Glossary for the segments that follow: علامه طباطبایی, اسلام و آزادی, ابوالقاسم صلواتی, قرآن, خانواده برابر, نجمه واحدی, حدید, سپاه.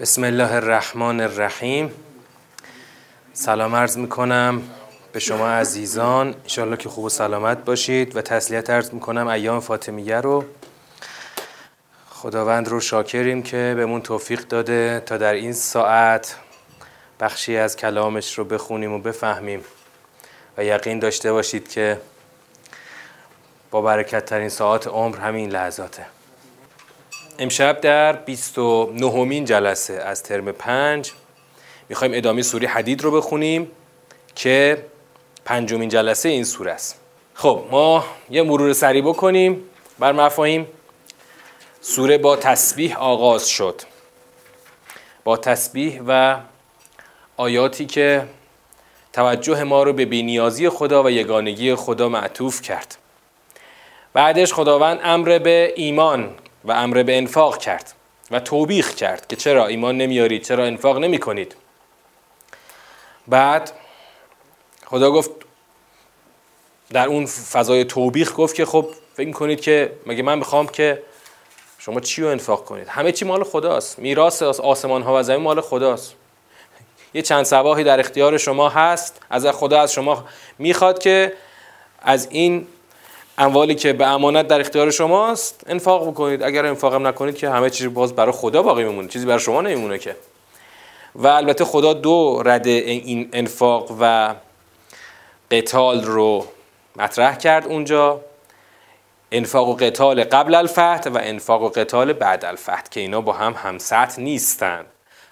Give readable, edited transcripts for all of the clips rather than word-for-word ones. بسم الله الرحمن الرحیم. سلام عرض میکنم به شما عزیزان، انشالله که خوب و سلامت باشید و تسلیت عرض میکنم ایام فاطمیه رو. خداوند رو شاکریم که بهمون توفیق داده تا در این ساعت بخشی از کلامش رو بخونیم و بفهمیم و یقین داشته باشید که با برکت ترین ساعت عمر همین لحظاته. امشب در 29مین جلسه از ترم 5 میخوایم ادامه سوره حدید رو بخونیم که 5مین جلسه این سوره است. خب ما یه مرور سریع بکنیم بر مفاهیم. سوره با تسبیح آغاز شد، با تسبیح و آیاتی که توجه ما رو به بی‌نیازی خدا و یگانگی خدا معطوف کرد. بعدش خداوند امر به ایمان و امر به انفاق کرد و توبیخ کرد که چرا ایمان نمیارید، چرا انفاق نمی کنید. بعد خدا گفت در اون فضای توبیخ گفت که خب فکر میکنید که مگه من میخوام که شما چی رو انفاق کنید؟ همه چی مال خداست، میراث آسمان ها و زمین مال خداست. یه چند صباحی در اختیار شما هست، از خدا از شما میخواد که از این اموالی که به امانت در اختیار شماست انفاق بکنید. اگر انفاق هم نکنید که همه چیز باز برای خدا باقی میمونه، چیزی برای شما نمیمونه که. و البته خدا دو رده این انفاق و قتال رو مطرح کرد اونجا، انفاق و قتال قبل الفتح و انفاق و قتال بعد الفتح، که اینا با هم همسطح نیستن.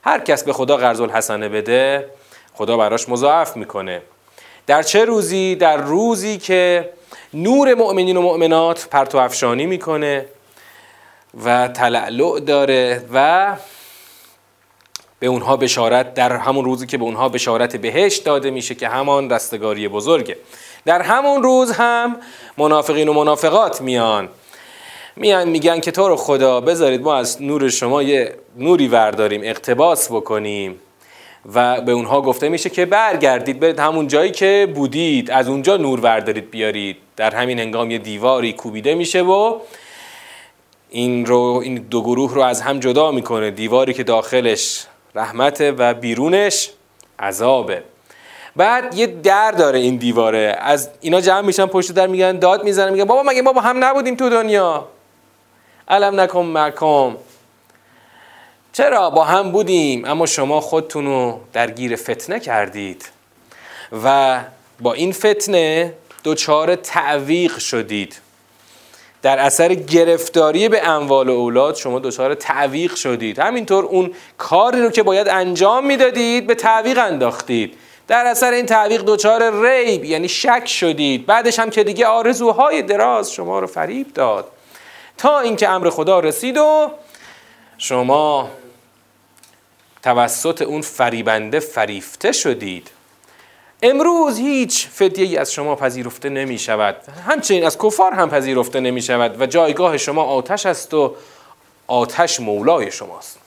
هر کس به خدا قرض الحسنه بده خدا براش مضاعف میکنه. در چه روزی؟ در روزی که نور مؤمنین و مؤمنات پرتو افشانی میکنه و تلعلع داره و به اونها بشارت، در همون روزی که به اونها بشارت بهشت داده میشه که همان رستگاری بزرگه. در همون روز هم منافقین و منافقات میان میگن که تو رو خدا بذارید ما از نور شما یه نوری ورداریم اقتباس بکنیم، و به اونها گفته میشه که برگردید، برید همون جایی که بودید، از اونجا نور وردارید بیارید. در همین هنگام یه دیواری کوبیده میشه و این دو گروه رو از هم جدا میکنه، دیواری که داخلش رحمته و بیرونش عذابه. بعد یه در داره این دیواره، از اینا جمع میشن پشت در، میگن داد میزنن، میگن بابا مگه ما با هم نبودیم تو دنیا؟ علم نکن مکم، چرا با هم بودیم اما شما خودتون رو درگیر فتنه کردید و با این فتنه دچار تعویق شدید. در اثر گرفتاری به اموال و اولاد شما دچار تعویق شدید. همینطور اون کاری رو که باید انجام میدادید به تعویق انداختید. در اثر این تعویق دچار ریب یعنی شک شدید. بعدش هم که دیگه آرزوهای دراز شما رو فریب داد تا اینکه امر خدا رسید و شما توسط اون فریبنده فریفته شدید. امروز هیچ فدیه‌ای از شما پذیرفته نمی شود، همچنین از کفار هم پذیرفته نمی شود و جایگاه شما آتش است و آتش مولای شماست.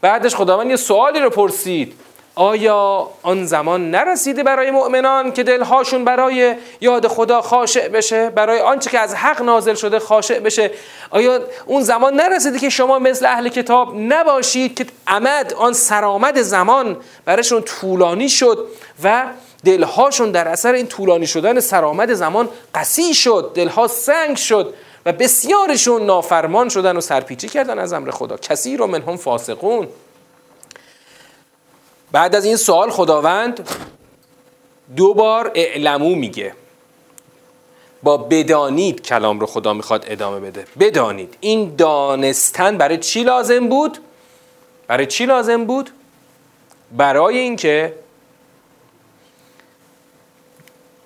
بعدش خداوند یه سوالی رو پرسید، آیا آن زمان نرسیده برای مؤمنان که دلهاشون برای یاد خدا خاشع بشه، برای آنچه که از حق نازل شده خاشع بشه؟ آیا اون زمان نرسیده که شما مثل اهل کتاب نباشید که عمد آن سرآمد زمان برایشون طولانی شد و دلهاشون در اثر این طولانی شدن سرآمد زمان قسی شد، دلها سنگ شد و بسیارشون نافرمان شدن و سرپیچی کردن از امر خدا. کثیر منهم فاسقون. بعد از این سوال خداوند دوبار اعلمو میگه، با بدانید کلام رو خدا میخواد ادامه بده. بدانید، این دانستن برای چی لازم بود؟ برای چی لازم بود؟ برای اینکه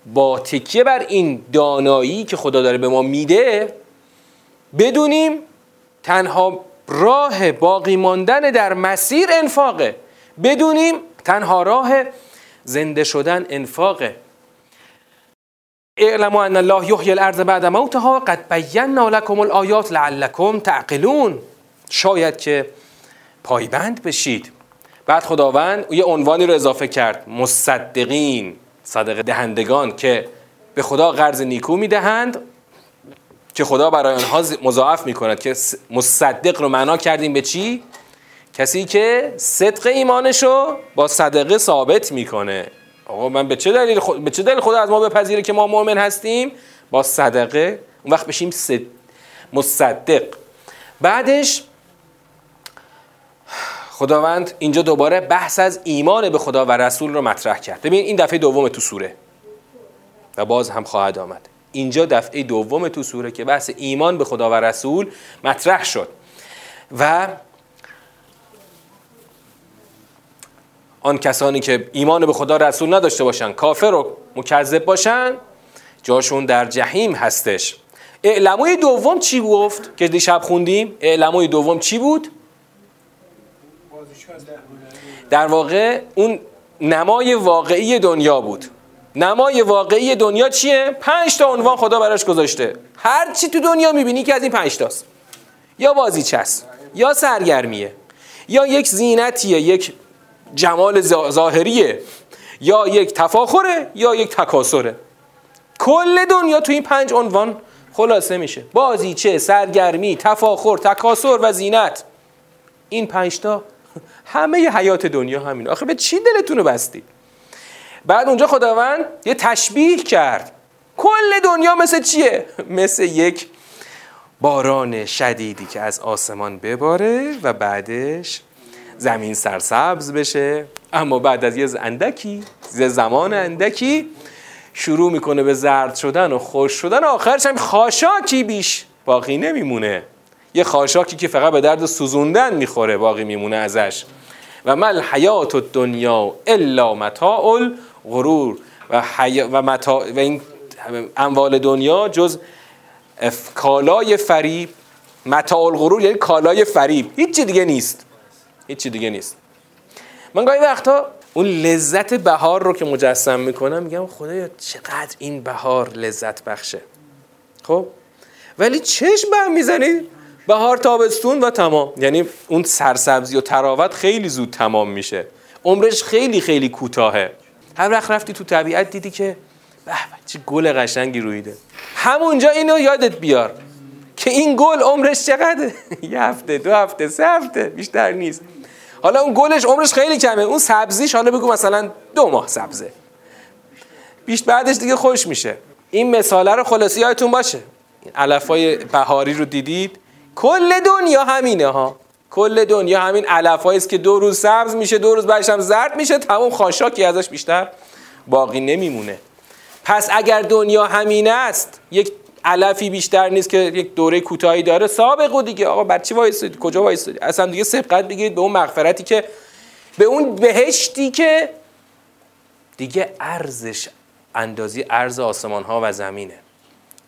با تکیه بر این دانایی که خدا داره به ما میده بدونیم تنها راه باقی ماندن در مسیر انفاقه، بدونیم تنها راه زنده شدن انفاقه. اعلموا ان الله یحیی الارض بعد موتها قد بینا لکم الآیات لعلکم تعقلون، شاید که پایبند بشید. بعد خداوند یه عنوانی رو اضافه کرد، مصدقین، صدقه دهندگان که به خدا قرض نیکو میدهند که خدا برای آنها مضاعف میکند. که مصدق رو معنا کردیم به چی؟ کسی که صدق ایمانشو با صدقه ثابت میکنه. آقا من به چه دلیل خدا از ما بپذیره که ما مؤمن هستیم؟ با صدقه. اون وقت بشیم مصدق. بعدش خداوند اینجا دوباره بحث از ایمان به خدا و رسول رو مطرح کرد. ببین این دفعه دوم تو سوره و باز هم خواهد آمد. اینجا دفعه دوم تو سوره که بحث ایمان به خدا و رسول مطرح شد و آن کسانی که ایمان به خدا رسول نداشته باشن، کافر و مکذب باشن، جاشون در جهنم هستش. اعلموی دوم چی گفت که دیشب خوندیم؟ اعلموی دوم چی بود؟ در واقع اون نمای واقعی دنیا بود. نمای واقعی دنیا چیه؟ 5 تا عنوان خدا براش گذاشته. هر چی تو دنیا میبینی که از این 5 تاست. یا بازیچست، یا سرگرمیه، یا یک زینتیه، یک جمال ظاهریه، یا یک تفاخره، یا یک تکاسره. کل دنیا تو این 5 عنوان خلاصه میشه. بازیچه، سرگرمی، تفاخر، تکاسر و زینت. این 5 تا همه ی حیات دنیا همین. آخه به چی دلتونو بستید؟ بعد اونجا خداوند یه تشبیه کرد. کل دنیا مثل چیه؟ مثل یک باران شدیدی که از آسمان بباره و بعدش زمین سرسبز بشه، اما بعد از یه زمان اندکی شروع میکنه به زرد شدن و خوش شدن و آخرش هم خاشاکی بیش باقی نمیمونه. یه خاشاکی که فقط به درد سوزوندن میخوره باقی میمونه ازش. و مل حیات الدنیا الا متاع الغرور. و این اموال دنیا جز کالای فریب، متاع الغرور یعنی کالای فریب، هیچ چیز دیگه نیست. من گاهی وقتا اون لذت بهار رو که مجسم میکنم میگم خدایا چقدر این بهار لذت بخشه. خب ولی چشم بهم میزنی بهار تابستون و تمام. یعنی اون سرسبزی و تراوت خیلی زود تمام میشه، عمرش خیلی خیلی کوتاهه. هر وقت رفتی تو طبیعت دیدی که به چه گل قشنگی رویده، همونجا اینو یادت بیار که این گل عمرش چقدره، 1 هفته، 2 هفته، 3 هفته، بیشتر نیست. حالا اون گلش عمرش خیلی کمه، اون سبزیش حالا بگو مثلا 2 ماه سبزه، بیش بعدش دیگه خوش میشه. این مثاله رو خلاصی هایتون باشه. علفای بهاری رو دیدید؟ کل دنیا همینه ها. کل دنیا همین علفایی است که 2 روز سبز میشه، 2 روز بعدش هم زرد میشه، تمام خاشاکی ازش بیشتر باقی نمیمونه. پس اگر دنیا همینه است، یک علفی بیشتر نیست که یک دوره کوتاهی داره، سابقه دیگه. آقا بچه وایسید، کجا وایسید؟ اصلا دیگه سبقت بگیرید به اون مغفرتی که، به اون بهشتی که دیگه ارزش اندازی ارز آسمان ها و زمینه.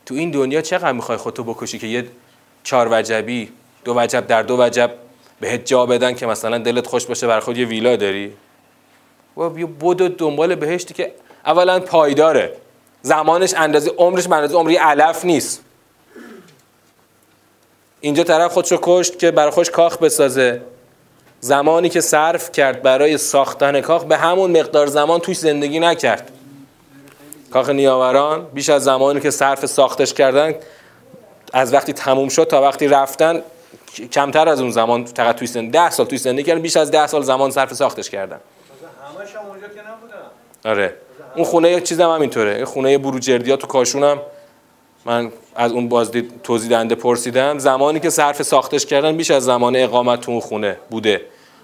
تو این دنیا چقدر میخوای خودتو بکشی که یه 4 وجبی، 2 وجب در 2 وجب بهت جا بدن که مثلا دلت خوش باشه برای خود یه ویلا داری؟ و بیا بدو دنبال بهشتی که اولا پایداره، زمانش اندازه عمرش اندازه عمری علف نیست. اینجا طرف خودشو کشت که برای خودش کاخ بسازه، زمانی که صرف کرد برای ساختن کاخ به همون مقدار زمان توش زندگی نکرد. کاخ نیاوران بیش از زمانی که صرف ساختش کردن، از وقتی تموم شد تا وقتی رفتن کمتر از اون زمان فقط توش 10 سال توش زندگی کردن. بیش از 10 سال زمان صرف ساختش کردن. همش هم اونجا که نبودن. آره اون خونه یک چیزم هم اینطوره. خونه بروجردیا تو کاشونم من از اون بازدید توضیح دهنده پرسیدم، زمانی که صرف ساختش کردن بیش از زمان اقامت تو اون خونه بوده.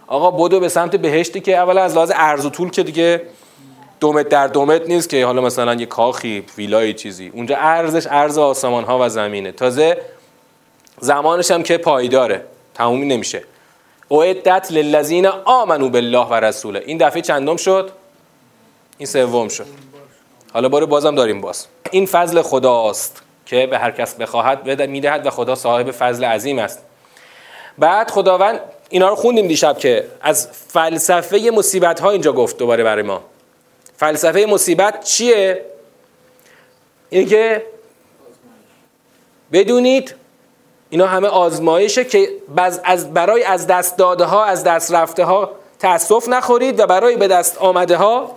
آقا بدو به سمت بهشتی که اولا از لحاظ عرض و طول که دیگه دومت در دومت نیست که حالا مثلا یه کاخی، ویلای چیزی. اونجا ارزش ارز آسمان ها و زمینه، تازه زمانش هم که پایداره، تمومی نمیشه. اعدت للذین آمنوا بالله و رسوله. این دفعه چندم شد؟ این 3م شد. حالا باره بازم داریم باز. این فضل خداست که به هر کس بخواهد میدهد و خدا صاحب فضل عظیم است. بعد خداوند اینا رو خوندیم دیشب که از فلسفه مصیبت ها اینجا گفت دوباره برای ما. فلسفه مصیبت چیه؟ اینه که بدونید اینا همه آزمایشه که برای از دست داده ها، از دست رفته ها تأسف نخورید و برای به دست آمده ها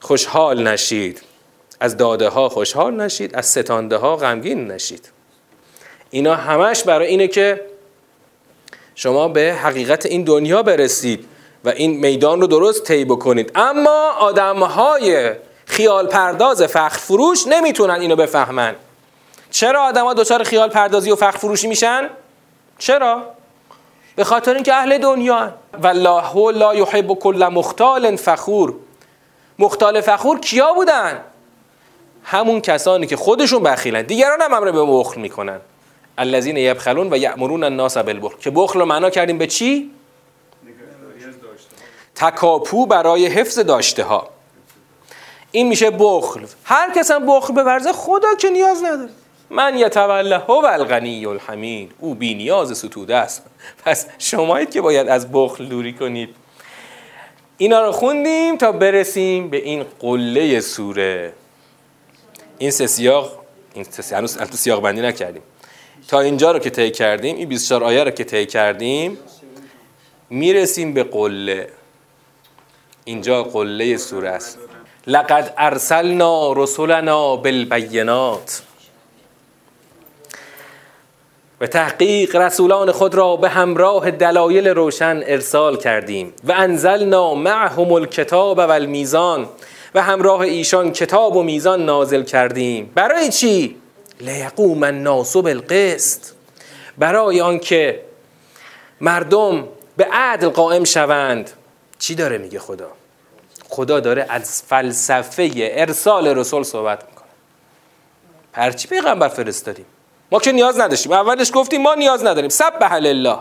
خوشحال نشید. از داده ها خوشحال نشید، از ستانده ها غمگین نشید. اینا همش برای اینه که شما به حقیقت این دنیا برسید و این میدان رو درست طی بکنید. اما آدم‌های خیال پرداز فخر فروش نمیتونن اینو بفهمن. چرا آدم‌ها دچار خیال پردازی و فخر فروشی میشن؟ چرا؟ به خاطر اینکه اهل دنیا. والله لا یحب کل مختال فخور. مختال فخور کیا بودن؟ همون کسانی که خودشون بخیلن، دیگران هم امر به بخل میکنن. الذین یبخلون و یأمرون الناس بالبخل، که بخل رو معنا کردیم به چی؟ تکاپو برای حفظ داشته ها. این میشه بخل. هر کس هم بخل بورزه خدا که نیاز نداره. من یتوله هو الغنی الحمید، او بی نیاز ستوده است. پس شمایید که باید از بخل دوری کنید. اینا رو خوندیم تا برسیم به این قله سوره. این سه سیاق، هنوز سیاق بندی نکردیم. تا اینجا رو که طی کردیم، این 24 آیه رو که طی کردیم، میرسیم به قله. اینجا قله سوره است. لقد ارسلنا رسولنا بالبینات، و تحقیق رسولان خود را به همراه دلایل روشن ارسال کردیم، و انزلنا معهم الکتاب و المیزان، و همراه ایشان کتاب و میزان نازل کردیم. برای چی؟ لیقوم الناس بالقسط، برای آنکه مردم به عدل قائم شوند. چی داره میگه خدا؟ خدا داره از فلسفه ارسال رسول صحبت میکنه. پرچی پیغمبر فرستادیم؟ ما که نیاز نداشتیم. اولش گفتیم ما نیاز نداریم. سبح لله،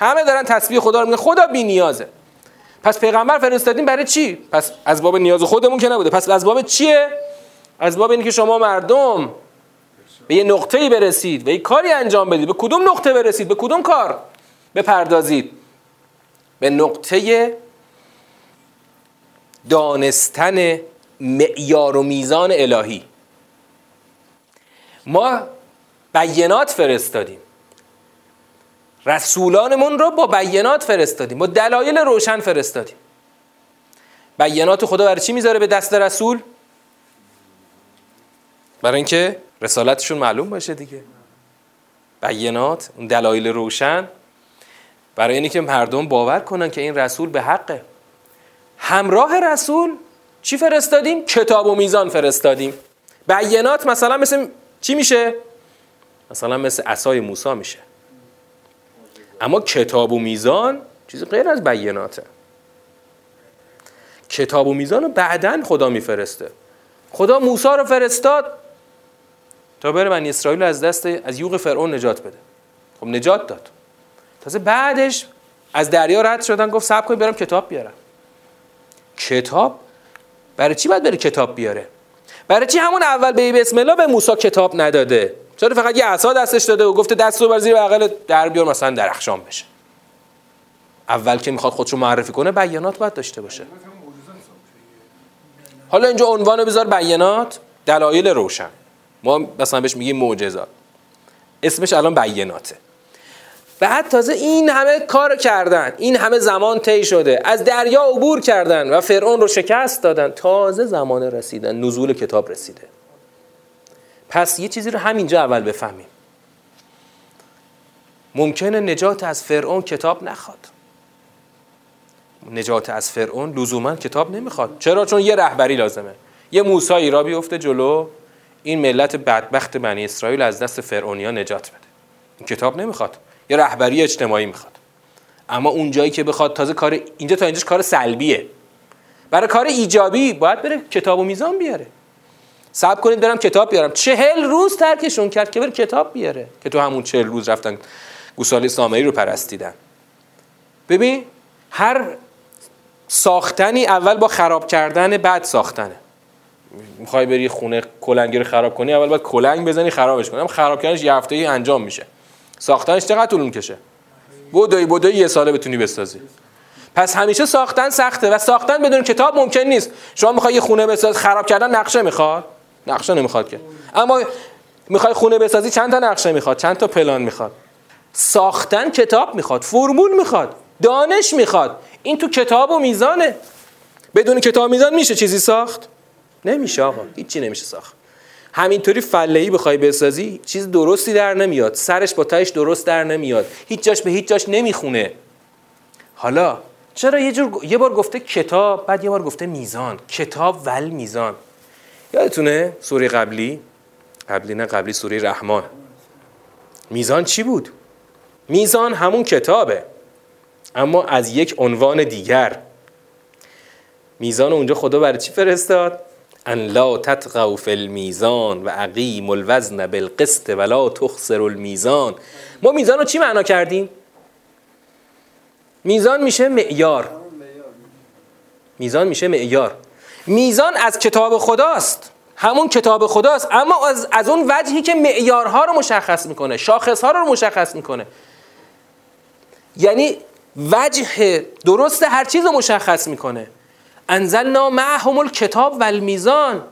همه دارن تسبیح خدا رو میگن، خدا بی نیازه. پس پیغمبر فرستادیم برای چی؟ پس از باب نیاز خودمون که نبوده. پس از باب چیه؟ از باب اینه که شما مردم به یه نقطه‌ای برسید و یه کاری انجام بدید. به کدوم نقطه برسید؟ به کدوم کار بپردازید؟ به نقطه دانستن معیار و میزان الهی. ما بینات فرستادیم، رسولانمون رو با بینات فرستادیم، با دلایل روشن فرستادیم. بینات خدا برای چی میذاره به دست رسول؟ برای اینکه رسالتشون معلوم باشه دیگه. بینات، دلایل روشن، برای اینکه مردم باور کنن که این رسول به حقه. همراه رسول چی فرستادیم؟ کتاب و میزان فرستادیم. بینات مثلا مثل چی میشه؟ مثلا مثل عصای موسی میشه. اما کتاب و میزان چیزی غیر از بیناته. کتاب و میزان رو بعداً خدا میفرسته. خدا موسی رو فرستاد تا بره بنی اسرائیل رو از یوغ فرعون نجات بده. خب نجات داد. تازه بعدش از دریا رد شدن، گفت صبر کنید برم کتاب بیارم. کتاب برای چی باید بره کتاب بیاره؟ برای چی همون اول به بسم الله به موسی کتاب نداده؟ چرا فقط یه عصا دستش داده و گفته دست رو بر زیر بغل در بیار مثلا درخشان بشه؟ اول که میخواد خودشو معرفی کنه بیانات باید داشته باشه. حالا اینجا عنوانو بذار بیانات، دلایل روشن. ما مثلا بهش میگیم معجزات، اسمش الان بیاناته. بعد تازه این همه کار کردن، این همه زمان طی شده، از دریا عبور کردن و فرعون رو شکست دادن، تازه زمان رسیدن، نزول کتاب رسیده. پس یه چیزی رو همینجا اول بفهمیم. ممکنه نجات از فرعون کتاب نخواد. نجات از فرعون لزوما کتاب نمیخواد. چرا؟ چون یه رهبری لازمه. یه موسایی را بیفته جلو این ملت بدبخت بنی اسرائیل از دست فرعونیا نجات بده. این کتاب نمیخواد. یه رهبری اجتماعی میخواد. اما اون جایی که بخواد، تازه کار اینجا تا اینجاش کار سلبیه. برای کار ایجابی باید بره کتاب و میزان بیاره. صبر کنید برم کتاب بیارم. 40 روز ترکشون کرد که بر کتاب بیاره، که تو همون 40 روز رفتن گوساله سامری رو پرستیدن. ببین هر ساختنی اول با خراب کردن بعد ساختنه. میخوای بری خونه کلنگی رو خراب کنی، اول باید کلنگ بزنی خرابش کنی. خراب کردنش یه هفته‌ای انجام میشه. ساختنش چقدر طول میکشه؟ بودایی یه ساله بتونی بسازی. پس همیشه ساختن سخته و ساختن بدون کتاب ممکن نیست. شما میخوای یه خونه بساز، خراب کردن نقشه میخواد؟ نقشه نمیخواد که. اما میخوای خونه بسازی، چند تا نقشه میخواد، چند تا پلان میخواد. ساختن کتاب میخواد، فرمول میخواد، دانش میخواد. این تو کتاب و میزانه. بدون کتاب میزان میشه چیزی ساخت؟ نمیشه آقا، هیچی نمیشه ساخت. همینطوری فله‌ای بخوای بسازی چیز درستی در نمیاد، سرش با تهش درست در نمیاد، هیچ جاش به هیچ جاش نمیخونه. حالا چرا یه بار گفته کتاب، بعد یه بار گفته میزان؟ کتاب ول میزان. یادتونه سوره قبلی سوره رحمان میزان چی بود؟ میزان همون کتابه، اما از یک عنوان دیگر. میزان اونجا خدا برای چی فرستاد؟ ان لا تطغوا فی المیزان و اقیموا الوزن بالقسط ولا تخسروا المیزان. ما میزان رو چی معنا کردیم؟ میزان میشه معیار. میزان میشه معیار. میزان از کتاب خداست، همون کتاب خداست، اما از اون وجهی که معیارها رو مشخص میکنه، شاخصها رو مشخص میکنه. یعنی وجه درست هر چیز رو مشخص میکنه. انزلنا معهم الکتاب و المیزان،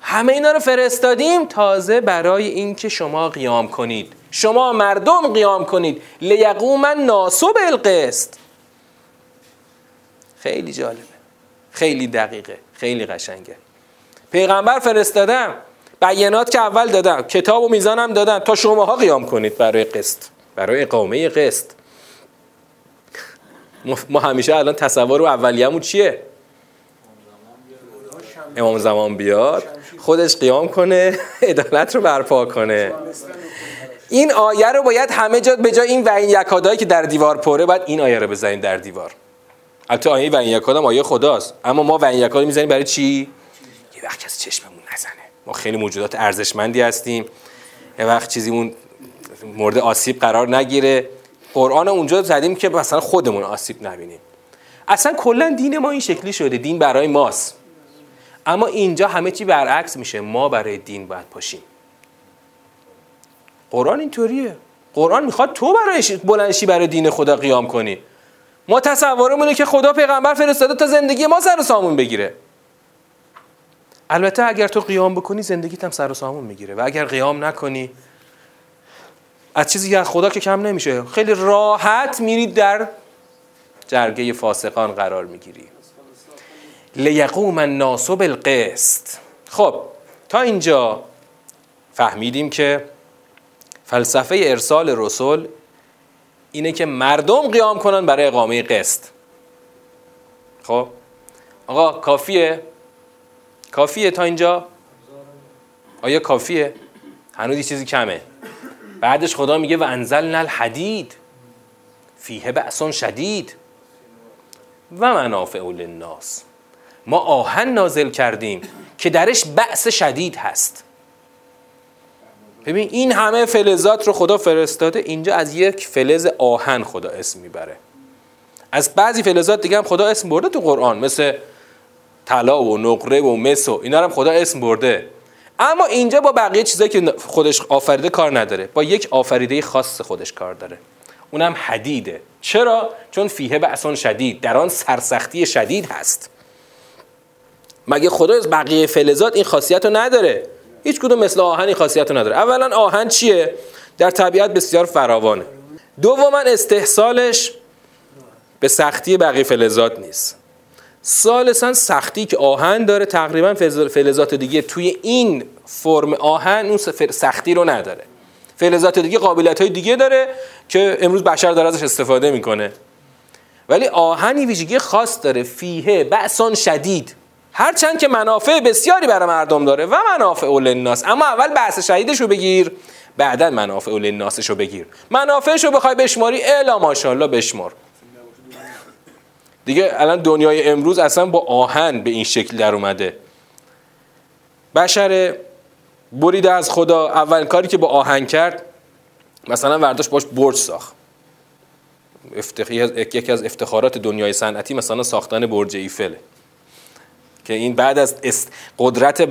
همه اینا رو فرستادیم تازه برای اینکه شما قیام کنید، شما مردم قیام کنید. لیقوم الناس بالقسط. خیلی جالبه، خیلی دقیقه، خیلی قشنگه. پیغمبر فرستادم، بیانات که اول دادم، کتاب و میزانم دادم تا شماها قیام کنید برای قسط، برای اقامه قسط. ما همیشه الان تصور و اولیه‌مون چیه؟ امام زمان بیاد خودش قیام کنه، عدالت رو برپا کنه. این آیه رو باید همه جا به جای این و این یکادایی که در دیوار پره، باید این آیه رو بزنیم در دیوار. البته آیه و این یکادام آیه خداست، اما ما و این یکادو میزنیم برای چی؟ یه وقت کسی چشممون نزنه، ما خیلی موجودات ارزشمندی هستیم، یه وقت چیزیمون مورد آسیب قرار نگیره. قرآن اونجا زدیم که مثلا خودمون آسیب نبینیم. اصلا کلا دین ما این شکلی شده، دین برای ماست. اما اینجا همه چی برعکس میشه، ما برای دین باید پاشیم. قرآن اینطوریه. قرآن میخواد تو بلندشی برای دین خدا قیام کنی. ما تصورمونه که خدا پیغمبر فرستاده تا زندگی ما سر و سامون بگیره. البته اگر تو قیام بکنی زندگیت هم سر و سامون میگیره، و اگر قیام نکنی از چیزی که خدا که کم نمیشه، خیلی راحت میرید در جرگه فاسقان قرار میگیری. لیقوم الناس بالقسط. خب تا اینجا فهمیدیم که فلسفه ارسال رسول اینه که مردم قیام کنن برای اقامه قسط. خب آقا کافیه تا اینجا؟ آیا کافیه؟ هنوز یه چیزی کمه. بعدش خدا میگه و انزلنا الحدید فیه بأس شدید و منافع للناس. ما آهن نازل کردیم که درش بأس شدید هست. ببین این همه فلزات رو خدا فرستاده، اینجا از یک فلز آهن خدا اسم میبره. از بعضی فلزات دیگه هم خدا اسم برده تو قرآن، مثل طلا و نقره و مس و اینا هم خدا اسم برده. اما اینجا با بقیه چیزایی که خودش آفریده کار نداره، با یک آفریده خاص خودش کار داره، اونم حدیده. چرا؟ چون فیه بأس شدید، در آن سرسختی شدید هست. مگه خدا از بقیه فلزات این خاصیت رو نداره؟ هیچ کدوم مثل آهن این خاصیت رو نداره. اولا آهن چیه؟ در طبیعت بسیار فراوانه. دوما استحصالش به سختی بقیه فلزات نیست. ثالثا سختی که آهن داره تقریبا فلزات دیگه توی این فرم آهن اون سختی رو نداره. فلزات دیگه قابلیت‌های دیگه داره که امروز بشر داره ازش استفاده میکنه، ولی آهنی ویژگی خاص داره، فیه بأس شدید. هرچند که منافع بسیاری برای مردم داره و منافع للناس، اما اول بحث شهیدش رو بگیر، بعداً منافع للناسش رو بگیر. منافعش رو بخوای بشماری الا ماشاءالله بشمار. دیگه الان دنیای امروز اصلا با آهن به این شکل در اومده. بشر بریده از خدا، اول کاری که با آهن کرد مثلا ورداشت باش برج ساخت. یکی از افتخارات دنیای صنعتی مثلا ساختن برج ایفل، که این بعد از قدرت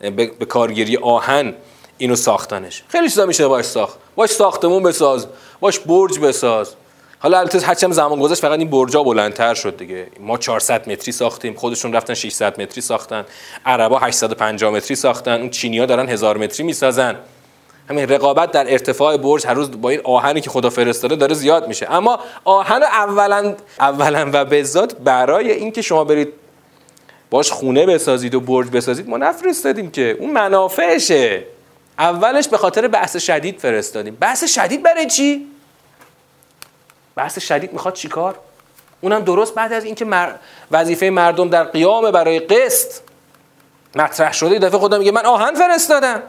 به کارگیری آهن اینو ساختنش. خیلی چیزا میشه باش ساخت، باش ساختمون بساز، باش برج بساز. حالا البته هرچند زمان گذشت فقط این برجا بلندتر شد دیگه. ما 400 متری ساختیم، خودشون رفتن 600 متری ساختن، عربا 850 متری ساختن، اون چینی‌ها دارن 1000 متری میسازن. همین رقابت در ارتفاع برج هر روز با این آهنی که خدا فرستاده داره زیاد میشه. اما آهن اولا و به ذات برای اینکه شما برید باش خونه بسازید و برج بسازید، ما نفرستادیم که، اون منافعشه. اولش به خاطر بحث شدید فرستادیم. بحث شدید برای چی؟ بحث شدید میخواد چیکار؟ اونم درست بعد از اینکه وظیفه مردم در قیام برای قسط مطرح شده، یه دفعه خدا میگه من آهن فرستادم،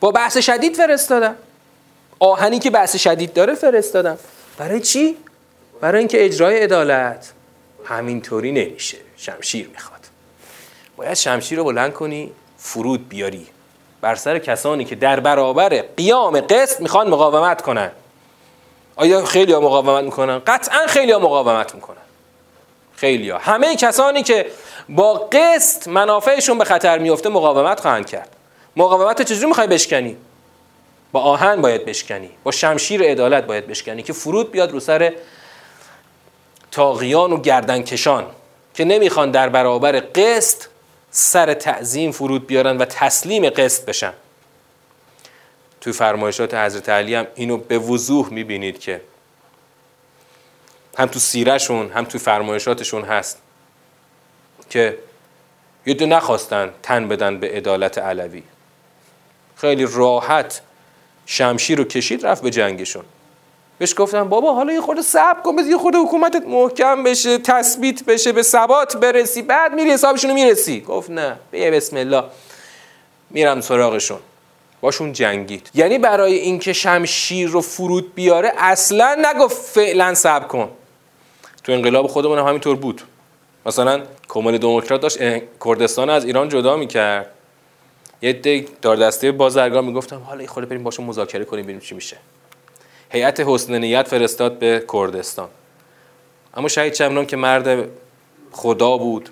با بحث شدید فرستادم، آهنی که بحث شدید داره فرستادم. برای چی؟ برای اینکه اجرای عدالت همینطوری نمیشه، شمشیر میخواد. باید شمشیر رو بلند کنی، فرود بیاری بر سر کسانی که در برابر قیام قسط میخوان مقاومت کنن. آیا خیلی ها مقاومت میکنن؟ قطعا خیلی ها مقاومت میکنن، خیلی ها. همه کسانی که با قسط منافعشون به خطر میفته مقاومت خواهند کرد. مقاومت چجوری میخوای بشکنی؟ با آهن باید بشکنی، با شمشیر عدالت باید بشکنی که فرود بیاد رو سر طاغیان و گردنکشان که نمیخوان در برابر قسط سر تعظیم فرود بیارن و تسلیم قسط بشن. توی فرمایشات حضرت علی هم اینو به وضوح میبینید که هم تو سیرهشون هم تو فرمایشاتشون هست که یه دو نخواستن تن بدن به عدالت علوی، خیلی راحت شمشیر رو کشید رفت به جنگشون. بهش گفتن بابا حالا یه خورده صبر کن، یه خورده حکومتت محکم بشه، تثبیت بشه، به ثبات برسی، بعد میری حسابشون رو میرسی. گفت نه، بیا بسم الله میرم سراغشون، باشون جنگید. یعنی برای اینکه شمشیر رو فرود بیاره اصلا نگفت فعلا صبر کن. تو انقلاب خودمون هم همینطور بود. مثلا کمال دموکرات داشت کردستان از ایران جدا میکرد، یه دیگه دار دسته بازرگان میگفتم حالا یه خورده بریم باشون مذاکره کنیم ببینیم چی میشه. هیئت حسن نیت فرستاد به کردستان. اما شهید چمنان که مرد خدا بود،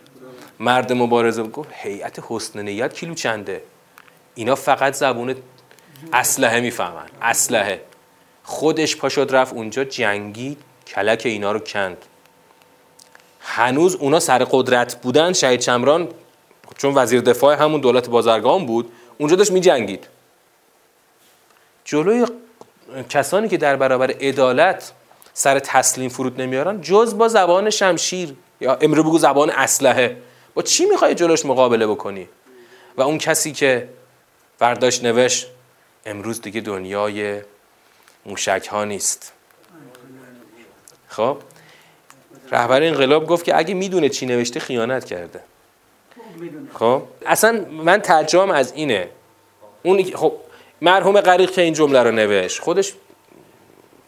مرد مبارزه بود، گفت هیئت حسن نیت کیلو چنده؟ اینا فقط زبون اسلحه میفهمن، اسلحه. خودش پاشد رفت اونجا جنگی، کلک اینا رو کند. هنوز اونا سر قدرت بودن. شهید چمران چون وزیر دفاع همون دولت بازرگان بود، اونجا داشت میجنگید جلوی کسانی که در برابر عدالت سر تسلیم فرود نمیارن، جز با زبان شمشیر یا امرو بگو زبان اسلحه. با چی میخوای جلوش مقابله بکنی؟ و اون کسی که برداشت نوشت امروز دیگه دنیای موشک ها نیست. خب رهبر انقلاب گفت که اگه میدونه چی نوشته خیانت کرده. خب اصلا من ترجمه‌ام از اینه، اون خب مرحوم غریق که این جمله رو نوشت، خودش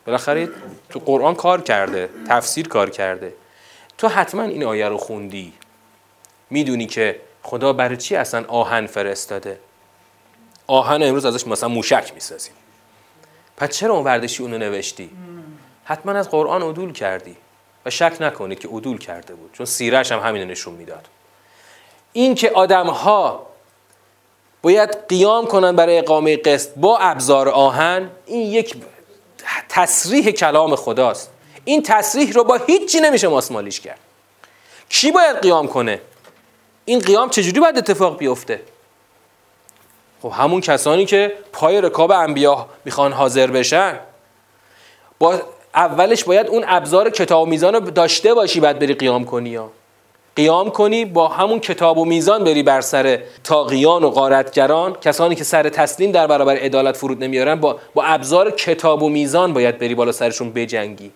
بالاخره تو قرآن کار کرده، تفسیر کار کرده. تو حتما این آیه رو خوندی، میدونی که خدا برای چی اصلا آهن فرستاده. آهن امروز ازش مثلا موشک میسازیم، پس چرا اون وردشی اونو نوشتی؟ حتما از قرآن عدول کردی و شک نکنید که عدول کرده بود، چون سیرهش هم همین نشون میداد. این که آدم‌ها باید قیام کنن برای اقامه قسط با ابزار آهن، این یک تصریح کلام خداست. این تصریح رو با هیچی نمیشه ماسمالیش کرد. کی باید قیام کنه؟ این قیام چجوری باید اتفاق بیفته؟ خب همون کسانی که پای رکاب انبیا میخوان حاضر بشن. با اولش باید اون ابزار کتاب و میزان رو داشته باشی، بعد بری قیام کنی. یا قیام کنی با همون کتاب و میزان بری بر سر طاغیان و غارتگران، کسانی که سر تسلیم در برابر عدالت فرود نمیارن، با ابزار کتاب و میزان باید بری بالا سرشون بجنگی.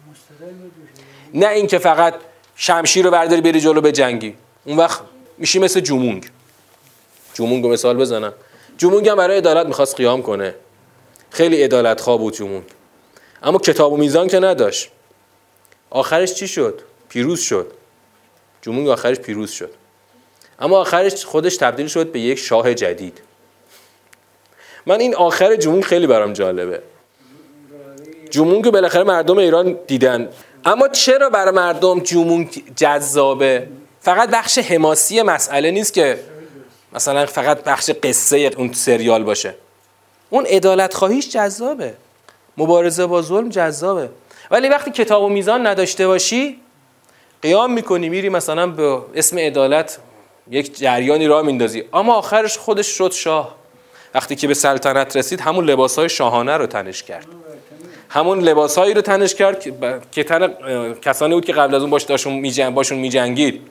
نه اینکه فقط شمشیر رو برداری بری جلو بجنگی. اون وقت میشی مثل جمونگ رو مثال بزنم. جمونگ هم برای عدالت میخواست قیام کنه، خیلی عدالت خواه بود جمونگ، اما کتاب و میزان که نداشت. آخرش چی شد؟ پیروز شد. جمونگ آخرش پیروز شد، اما آخرش خودش تبدیل شد به یک شاه جدید. من این آخر جمونگ خیلی برام جالبه. جمونگ بالاخره مردم ایران دیدن، اما چرا برای مردم جمونگ جذابه؟ فقط بخش حماسی مسئله نیست که مثلا فقط بخش قصه اون سریال باشه. اون عدالت خواهیش جذابه، مبارزه با ظلم جذابه. ولی وقتی کتاب و میزان نداشته باشی، قیام میکنی، میری مثلا به اسم عدالت یک جریانی را میندازی، اما آخرش خودش شد شاه. وقتی که به سلطنت رسید همون لباسهای شاهانه رو تنش کرد، همون لباسهایی رو تنش کرد که تن کسانی بود که قبل از اون باشون میجنگید،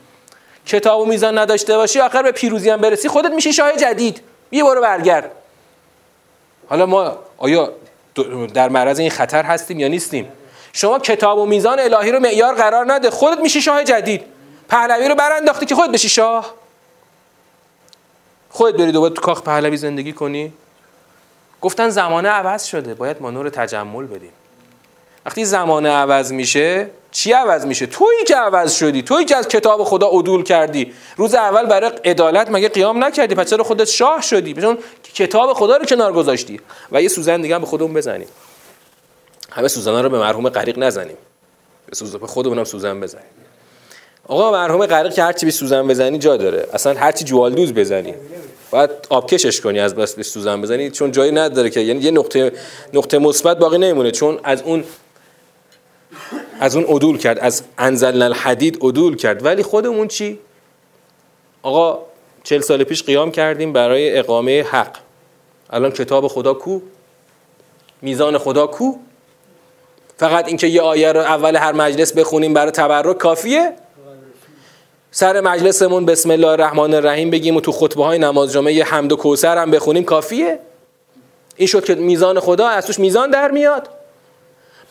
کتاب و میزان نداشته باشی، آخر به پیروزی هم برسی، خودت میشی شاه جدید. یه برو برگرد. حالا ما آیا در معرض این خطر هستیم یا نیستیم؟ شما کتاب و میزان الهی رو معیار قرار نده، خودت میشی شاه جدید. پهلوی رو برانداختی که خودت بشی شاه. خودت بری دوباره تو کاخ پهلوی زندگی کنی؟ گفتن زمانه عوض شده، باید ما نور تجمل بدیم. وقتی زمانه عوض میشه چی عوض میشه؟ تویی که عوض شدی، تویی که از کتاب خدا عدول کردی. روز اول برای عدالت مگه قیام نکردی؟ پس چرا خودت شاه شدی؟ چون کتاب خدا رو کنار گذاشتی. و یه سوزن دیگه هم به خودمون بزنیم. همه سوزنا رو به مرحوم غریق نزنیم، به خودمون هم سوزن بزنیم. آقا مرحوم غریق که هرچی به سوزن بزنی جا داره، اصلا هرچی جوالدوز بزنی باید آبکشش کنی، از بس به سوزن بزنی چون جایی نداره که، یعنی یه نقطه مثبت باقی نمیمونه، چون از اون عدول کرد، از انزلنا الحدید عدول کرد. ولی خودمون چی؟ آقا 40 سال پیش قیام کردیم برای اقامه حق، الان کتاب خدا کو؟ میزان خدا کو؟ فقط اینکه یه آیه رو اول هر مجلس بخونیم برای تبرک کافیه؟ سر مجلسمون بسم الله الرحمن الرحیم بگیم و تو خطبه های نماز جمعه یه حمد و کوثر هم بخونیم کافیه؟ این شد که میزان خدا؟ از توش میزان در میاد؟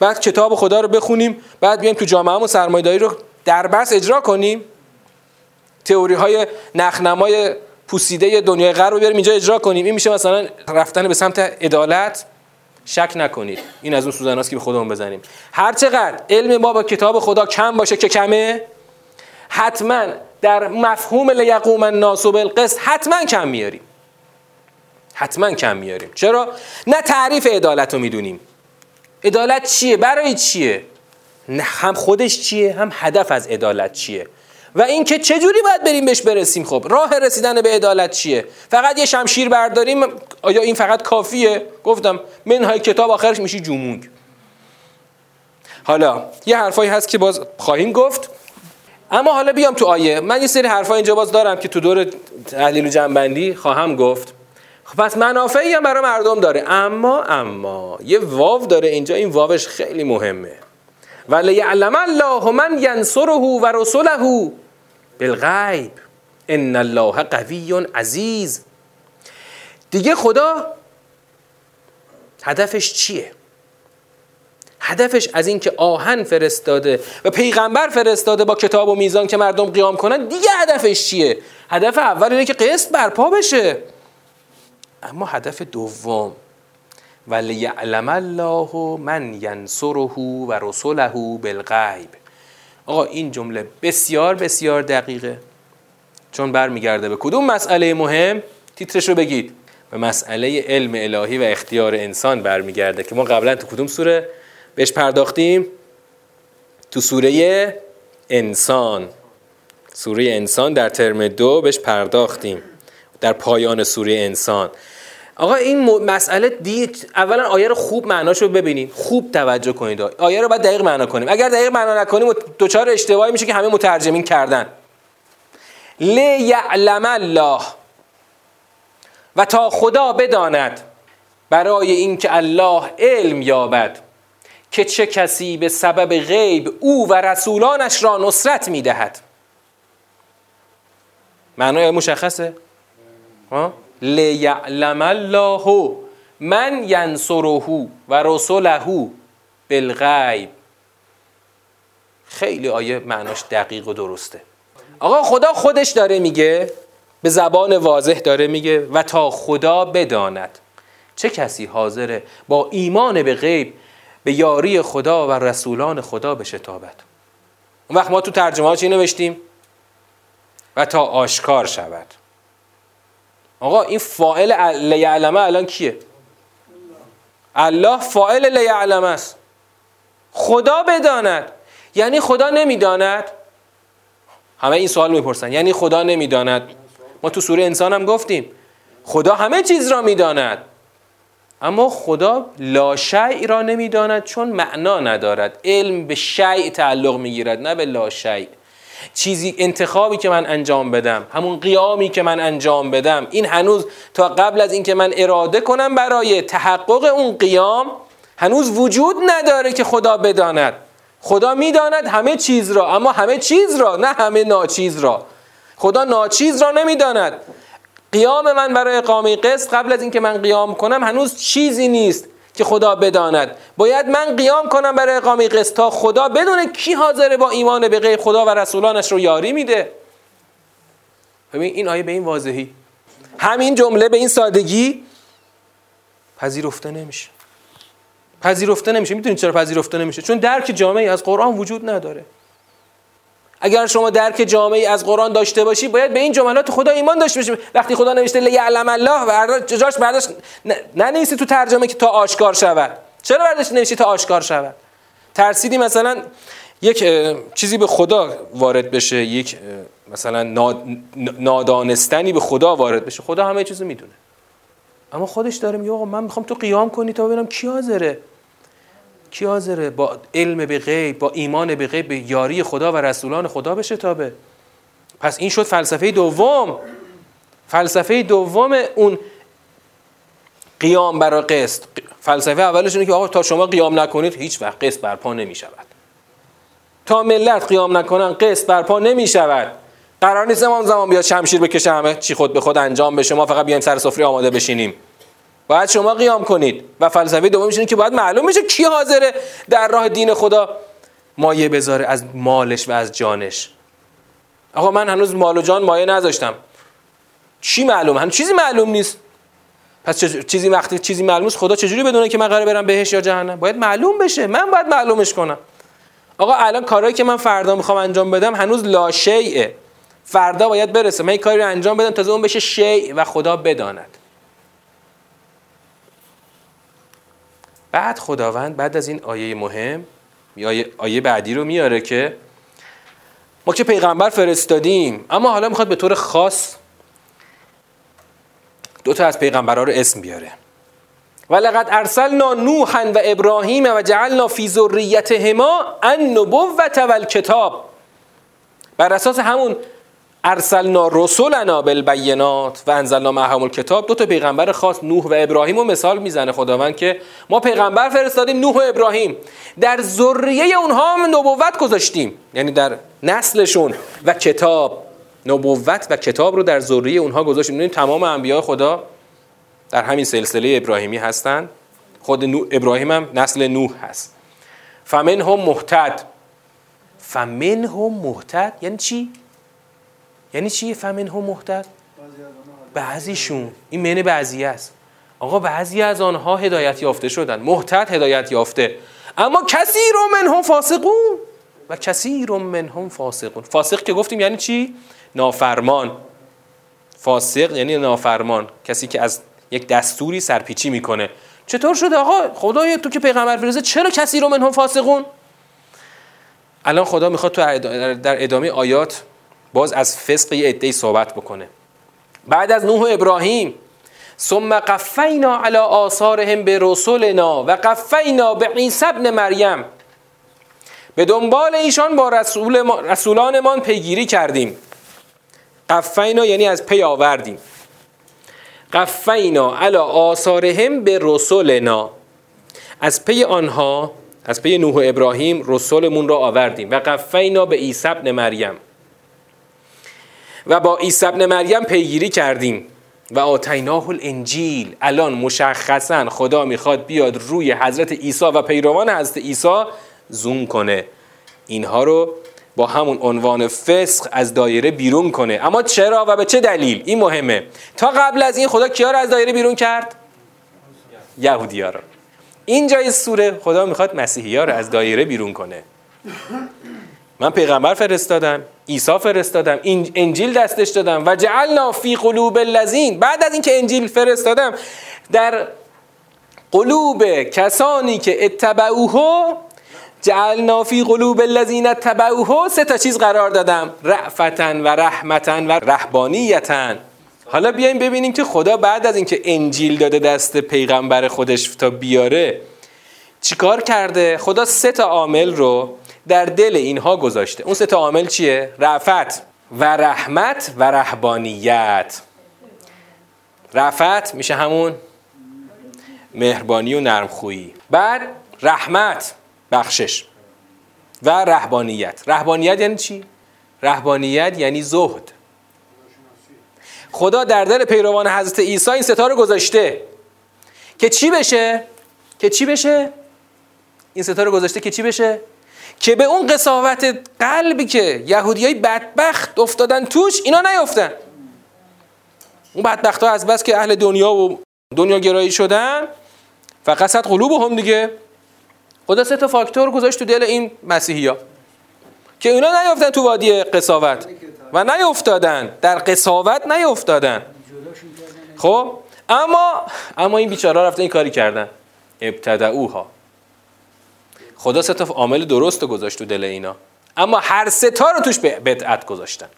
بعد کتاب خدا رو بخونیم، بعد بیایم تو جامعهمون سرمایه‌داری رو در بس اجرا کنیم، تئوری‌های نخنمای پوسیده دنیای غرب رو بیاریم اینجا اجرا کنیم. این میشه مثلا رفتن به سمت عدالت. شک نکنید این از اون سوزناست که به خودمون بزنیم. هر چقدر علم ما با کتاب خدا کم باشه که کمه، حتما در مفهوم لیقوم الناس بالقسط حتما کم میاریم، حتما کم میاریم. چرا؟ نه تعریف عدالت رو میدونیم، عدالت چیه، برای چیه، نه هم خودش چیه، هم هدف از عدالت چیه، و اینکه چه جوری باید بریم بهش برسیم. خب راه رسیدن به عدالت چیه؟ فقط یه شمشیر برداریم؟ آیا این فقط کافیه؟ گفتم منهای کتاب آخرش میشی جمونگ. حالا یه حرفایی هست که باز خواهیم گفت. اما حالا بیام تو آیه. من یه سری حرفا اینجا باز دارم که تو دور تحلیل و جنبندی خواهم گفت. خب پس منافعی هم برای مردم داره. اما یه واو داره اینجا، این واوش خیلی مهمه. ولیعلم الله من ینصره و رسله بالغیب ان الله قوی عزیز. دیگه خدا هدفش چیه؟ هدفش از این که آهن فرستاده و پیغمبر فرستاده با کتاب و میزان که مردم قیام کنن، دیگه هدفش چیه؟ هدف اول اینه که قسط برپا بشه. اما هدف دوم، ولیعلم الله من ینصره و رسله بالغیب. آقا این جمله بسیار بسیار دقیقه، چون برمیگرده به کدوم مسئله مهم؟ تیترش رو بگید. به مسئله علم الهی و اختیار انسان برمیگرده که ما قبلا تو کدوم سوره بهش پرداختیم؟ تو سوره انسان، سوره انسان در ترم 2 بهش پرداختیم، در پایان سوره انسان. آقا این مسئله اولا آیه رو خوب معناش رو ببینیم، خوب توجه کنید. آیه رو باید دقیق معنا کنیم. اگر دقیق معنا نکنیم دوچار اشتباهی میشه که همه مترجمین کردن. لیعلم الله، و تا خدا بداند، برای اینکه الله علم یابد که چه کسی به سبب غیب او و رسولانش را نصرت میدهد. معنای مشخصه؟ لیعلم الله من ینصره و رسله بالغیب. خیلی آیه معناش دقیق و درسته. آقا خدا خودش داره میگه، به زبان واضح داره میگه و تا خدا بداند چه کسی حاضره با ایمان به غیب به یاری خدا و رسولان خدا بشتابد. اون وقت ما تو ترجمه ها چی نوشتیم؟ و تا آشکار شود. آقا این فاعل لیعلمه الان کیه؟ الله فاعل لیعلمه است. خدا بداند یعنی خدا نمیداند؟ همه این سوال میپرسن، یعنی خدا نمیداند؟ ما تو سوره انسان هم گفتیم خدا همه چیز را میداند، اما خدا لا شیء را نمیداند چون معنا ندارد. علم به شیء تعلق میگیرد نه به لا شیء. چیزی، انتخابی که من انجام بدم، همون قیامی که من انجام بدم، این هنوز تا قبل از اینکه من اراده کنم برای تحقق اون قیام هنوز وجود نداره که خدا بداند. خدا میداند همه چیز را، اما همه چیز را نه همه ناچیز را. خدا ناچیز را نمیداند. قیام من برای اقامه قسط قبل از اینکه من قیام کنم هنوز چیزی نیست که خدا بداند. باید من قیام کنم برای اقامه قسط تا خدا بدونه کی حاضر با ایمان به غیر خدا و رسولانش رو یاری میده. ببین این آیه به این واضحی، همین جمله به این سادگی پذیرفته نمیشه. میدونید چرا پذیرفته نمیشه؟ چون درک جامعی از قرآن وجود نداره. اگر شما درک جامعی از قرآن داشته باشی باید به این جملات خدا ایمان داشته باشی. وقتی خدا نوشته لیعلم الله و جاش برداشت ننویسی تو ترجمه که تا آشکار شود. چرا برداشت نوشتی تا آشکار شود؟ ترسیدی مثلا یک چیزی به خدا وارد بشه، یک مثلا نادانستنی به خدا وارد بشه. خدا همه چیزو میدونه، اما خودش داره میگه آقا من میخوام تو قیام کنی تا ببینم کی حاضره با علم به غیب، با ایمان به غیب به یاری خدا و رسولان خدا بشه تابه. پس این شد فلسفه دوم اون قیام برای قسط. فلسفه اولش اینه که آقا تا شما قیام نکنید هیچ وقت قسط برپا نمیشود. تا ملت قیام نکنن قسط برپا نمیشود. قرار نیست امام زمان بیاد شمشیر بکشه همه چی خود به خود انجام بشه، ما فقط بیایم سر سفره آماده بشینیم. باید شما قیام کنید. و فلسفه دوم میشینه که باید معلوم بشه کی حاضره در راه دین خدا مایه بذاره از مالش و از جانش. آقا من هنوز مال و جان مایه نذاشتم، چی معلوم؟ هنوز چیزی معلوم نیست. پس چیزی وقتی چیزی معلوم است خدا چجوری بدونه که من قراره برم بهش یا جهنم؟ باید معلوم بشه، من باید معلومش کنم. آقا الان کارهایی که من فردا میخوام انجام بدم هنوز لا شیء، فردا باید برسه. من این کاری رو انجام بدم تا اون بشه شیء و خدا بداند. بعد خداوند بعد از این آیه مهم آیه بعدی رو میاره که ما که پیغمبر فرستادیم، اما حالا میخواد به طور خاص دوتا از پیغمبرها رو اسم بیاره. ولقد ارسلنا نوحا و ابراهیم و جعلنا فی ذریتهما النبوة والکتاب. بر اساس همون ارسلنا رسولنا بالبینات و انزلنا معهم الکتاب، دو تا پیغمبر خاص نوح و ابراهیم رو مثال میزنه خداوند که ما پیغمبر فرستادیم نوح و ابراهیم، در ذریه اونها هم نبوت گذاشتیم، یعنی در نسلشون، و کتاب، نبوت و کتاب رو در ذریه اونها گذاشتیم. می‌بینید تمام انبیاء خدا در همین سلسله ابراهیمی هستن. خود ابراهیم هم نسل نوح هست. فمنهم مهتد یعنی چی؟ یعنی چیه فمنهم مهتد؟ بعضیشون. این معنی بعضی است. آقا بعضی از آنها هدایت یافته شدن، مهتد هدایت یافته، اما کثیر منهم فاسقون و کثیر منهم فاسقون. فاسق که گفتیم یعنی چی؟ نافرمان. فاسق یعنی نافرمان، کسی که از یک دستوری سرپیچی میکنه. چطور شده آقا خدایا تو که پیغمبر فرستاد چرا کثیر منهم فاسقون؟ الان خدا میخواد تو در ادامه آیات باز از فسق یه عده‌ای صحبت بکنه. بعد از نوح و ابراهیم ثم قفینا علی آثارهم برسولنا و قفینا بعیسی ابن مریم، به دنبال ایشان با رسولانمان پیگیری کردیم. قفینا یعنی از پی آوردیم. قفینا علی آثارهم برسولنا، از پی آنها، از پی نوح و ابراهیم رسولمون را آوردیم. و قفینا به عیسی ابن مریم، و با عیسی ابن مریم پیگیری کردیم. و آتیناه الانجیل. الان مشخصا خدا میخواد بیاد روی حضرت عیسی و پیروان حضرت عیسی زوم کنه، اینها رو با همون عنوان فسق از دایره بیرون کنه. اما چرا و به چه دلیل؟ این مهمه. تا قبل از این خدا کیا رو از دایره بیرون کرد؟ یهودی‌ها رو. این جای سوره خدا میخواد مسیحی‌ها رو از دایره بیرون کنه. من پیغمبر فرستادم، عیسی فرستادم، انجیل دستش دادم. و جعلنا فی قلوب الذین، بعد از اینکه انجیل فرستادم در قلوب کسانی که اتبعوه جعلنا فی قلوب الذین اتبعوه سه تا چیز قرار دادم، رأفتن و رحمتن و رهبانیتن. حالا بیایم ببینیم که خدا بعد از اینکه انجیل داده دست پیغمبر خودش تا بیاره چیکار کرده. خدا سه تا عامل رو در دل اینها گذاشته. اون سه تا عامل چیه؟ رأفت و رحمت و رهبانیت. رأفت میشه همون مهربانی و نرمخویی، بعد رحمت بخشش، و رهبانیت. رهبانیت یعنی چی؟ رهبانیت یعنی زهد، خدا در دل پیروان حضرت عیسی این ستا رو گذاشته که چی بشه؟ که چی بشه؟ این ستا رو گذاشته که چی بشه؟ که به اون قساوت قلبی که یهودیای بدبخت افتادن توش اینا نیافتن. اون بدبخت ها از بس که اهل دنیا و دنیا گرایی شدن فقط قلوبهم دیگه، خدا سه تا فاکتور گذاشت تو دل این مسیحیا که اینا نیافتن تو وادی قساوت و نیافتادن در قساوت نیافتادن. خب اما این بیچاره رفتن این کاری کردن، ابتدعوها. خدا سه تا عامل درست رو گذاشت تو دل اینا، اما هر سه تا رو توش بدعت گذاشتن.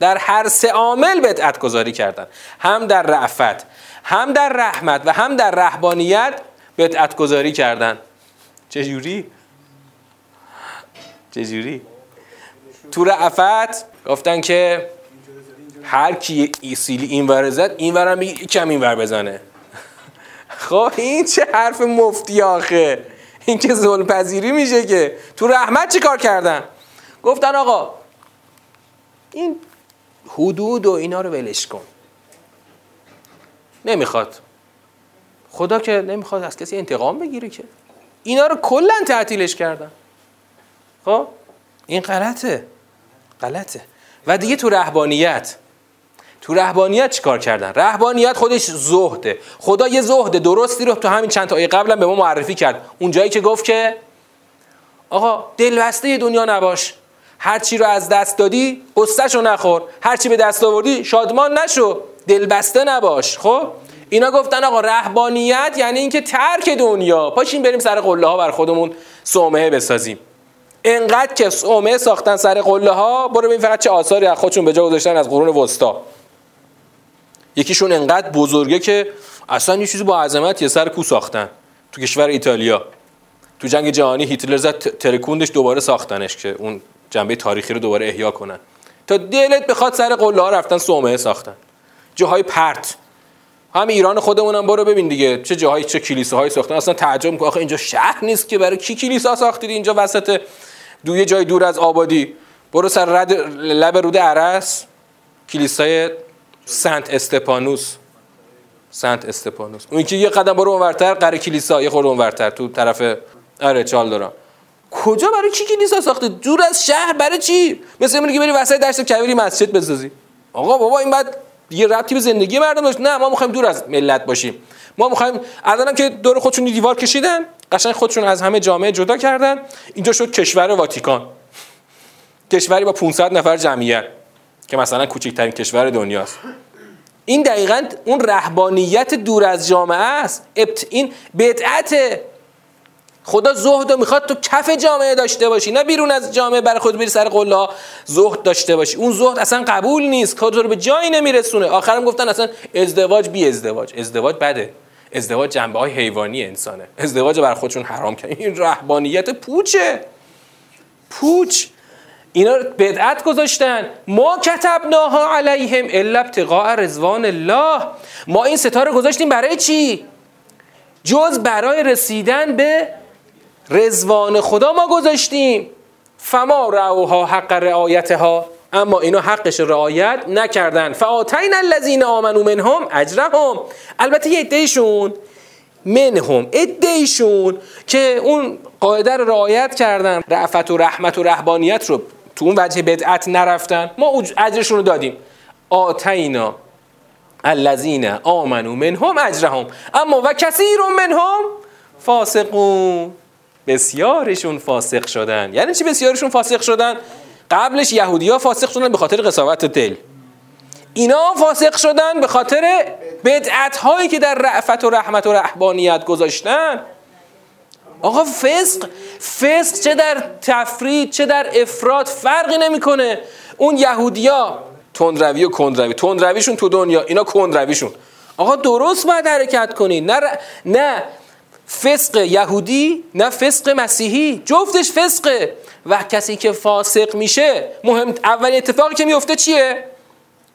در هر سه عامل بدعت گذاری کردن، هم در رأفت، هم در رحمت و هم در رهبانیت بدعت گذاری کردن. چه جوری؟ تو رأفت گفتن که هر کی سیلی اینور زد اینورم میگه کم اینور بزنه. خب این چه حرف مفتی آخه، این که ظلم پذیری میشه. که تو رحمت چی کار کردن؟ گفتن آقا این حدود و اینا رو ولش کن، نمیخواد خدا که نمیخواد از کسی انتقام بگیره که، اینا رو کلن تعطیلش کردن. خب این غلطه. و دیگه تو رهبانیت چی کار کردن؟ رهبانیت خودش زهده. خدا یه زهد درستی رو تو همین چند تا آیه قبلا به ما معرفی کرد، اون جایی که گفت که آقا دلبسته دنیا نباش، هر چی رو از دست دادی قصه‌شو نخور، هر چی به دست آوردی شادمان نشو، دلبسته نباش. خب اینا گفتن آقا رهبانیت یعنی اینکه ترک دنیا، پاشیم بریم سر قله ها بر خودمون صومعه بسازیم. انقدر که صومعه ساختن سر قله ها، برو ببین فقط چه آثاری از خودشون به جا گذاشتن از قرون وسطا. یکیشون انقدر بزرگه که اصلا یه چیزی با عظمت یه سر کو ساختن تو کشور ایتالیا. تو جنگ جهانی هیتلر زد ترکوندش، دوباره ساختنش که اون جنبه تاریخی رو دوباره احیا کنن. تا دلت بخواد سر قله ها رفتن صومعه ساختن، جاهای پرت. هم ایران خودمونم برو ببین دیگه چه جاهایی، چه کلیساهایی ساختن. اصلا تعجب می‌کنم آخه اینجا شهر نیست که برای کی کلیسا ساختید اینجا وسط دوی جای دور از آبادی؟ برو سر لب رود عرس کلیسای سنت استپانوس، اون که یه قدم برو اونورتر قره کلیسا، یه خورده اونورتر تو طرف چال دارم. کجا برای کی کلیسا ساختید دور از شهر؟ برای چی؟ مثل اینکه بری وسط دشت کویری مسجد بسازی. آقا بابا این بعد دیگه ربطی به زندگی مردم داشت؟ نه، ما می‌خوایم دور از ملت باشیم. ما می‌خوایم الانم که دور خودشون دیوار کشیدن، قشنگ خودشون از همه جامعه جدا کردن. اینجا شد کشور واتیکان. کشوری با 500 نفر جمعیت که مثلا کوچکترین کشور دنیاست. این دقیقاً اون رهبانیت دور از جامعه است. این بدعت. خدا زهد رو میخواد تو کف جامعه داشته باشی، نه بیرون از جامعه برای خود بری سر قله ها زهد داشته باشی. اون زهد اصلا قبول نیست، خودت رو به جایی نمیرسونه. آخرم گفتن اصلا ازدواج بده، ازدواج جنبه های حیوانی انسانه، ازدواج بر خودشون حرام کرد. این رهبانیت پوچ. اینا بدعت گذاشتن. ما کتبناها علیهم الا ابتغاء رضوان الله. ما این ستاره گذاشتیم برای چی؟ جز برای رسیدن به رضوان خدا ما گذاشتیم. فما رعوها حق رعایتها، اما اینا حقش رعایت نکردن. فآتینا الذین آمنوا منهم اجرهم. البته یه عدهشون که اون قاعده رو رعایت کردن، رأفت و رحمت و رهبانیت رو تو اون وجه بدعت نرفتن، ما اجرشون رو دادیم. آتینا الذین آمنوا منهم اجرهم اما و کثیر منهم فاسقون. بسیارشون فاسق شدن. یعنی چی بسیارشون فاسق شدن؟ قبلش یهودی‌ها فاسق شدن به خاطر قساوت دل، اینا فاسق شدن به خاطر بدعت‌هایی که در رأفت و رحمت و رهبانیت گذاشتن. آقا فسق چه در تفرید چه در افراد فرقی نمی‌کنه. اون یهودی‌ها تندروی و کندروی، تندرویشون تو دنیا، اینا کندرویشون. آقا درست باید حرکت کنی، نه فسق یهودی نه فسق مسیحی، جفتش فسقه. و کسی که فاسق میشه اولین اتفاقی که میفته چیه؟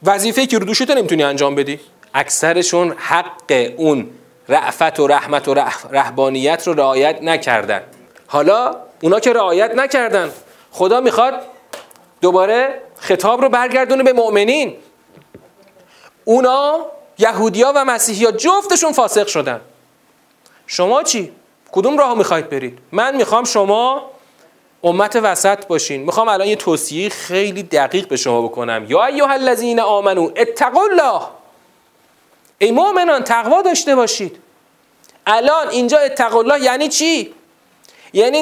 وظیفه‌ای که رو دوشت نمیتونی انجام بدی. اکثرشون حق اون رأفت و رحمت و رهبانیت رو رعایت نکردن. حالا اونا که رعایت نکردن، خدا میخواد دوباره خطاب رو برگردونه به مؤمنین. اونا یهودیا و مسیحیا جفتشون فاسق شدن. شما چی؟ کدوم راهو میخواید برید؟ من میخوام شما امت وسط باشین. میخوام الان یه توصیه خیلی دقیق به شما بکنم. یا ایها الذین آمنو اتقوا الله. ای مؤمنان تقوا داشته باشید. الان اینجا اتقوا الله یعنی چی؟ یعنی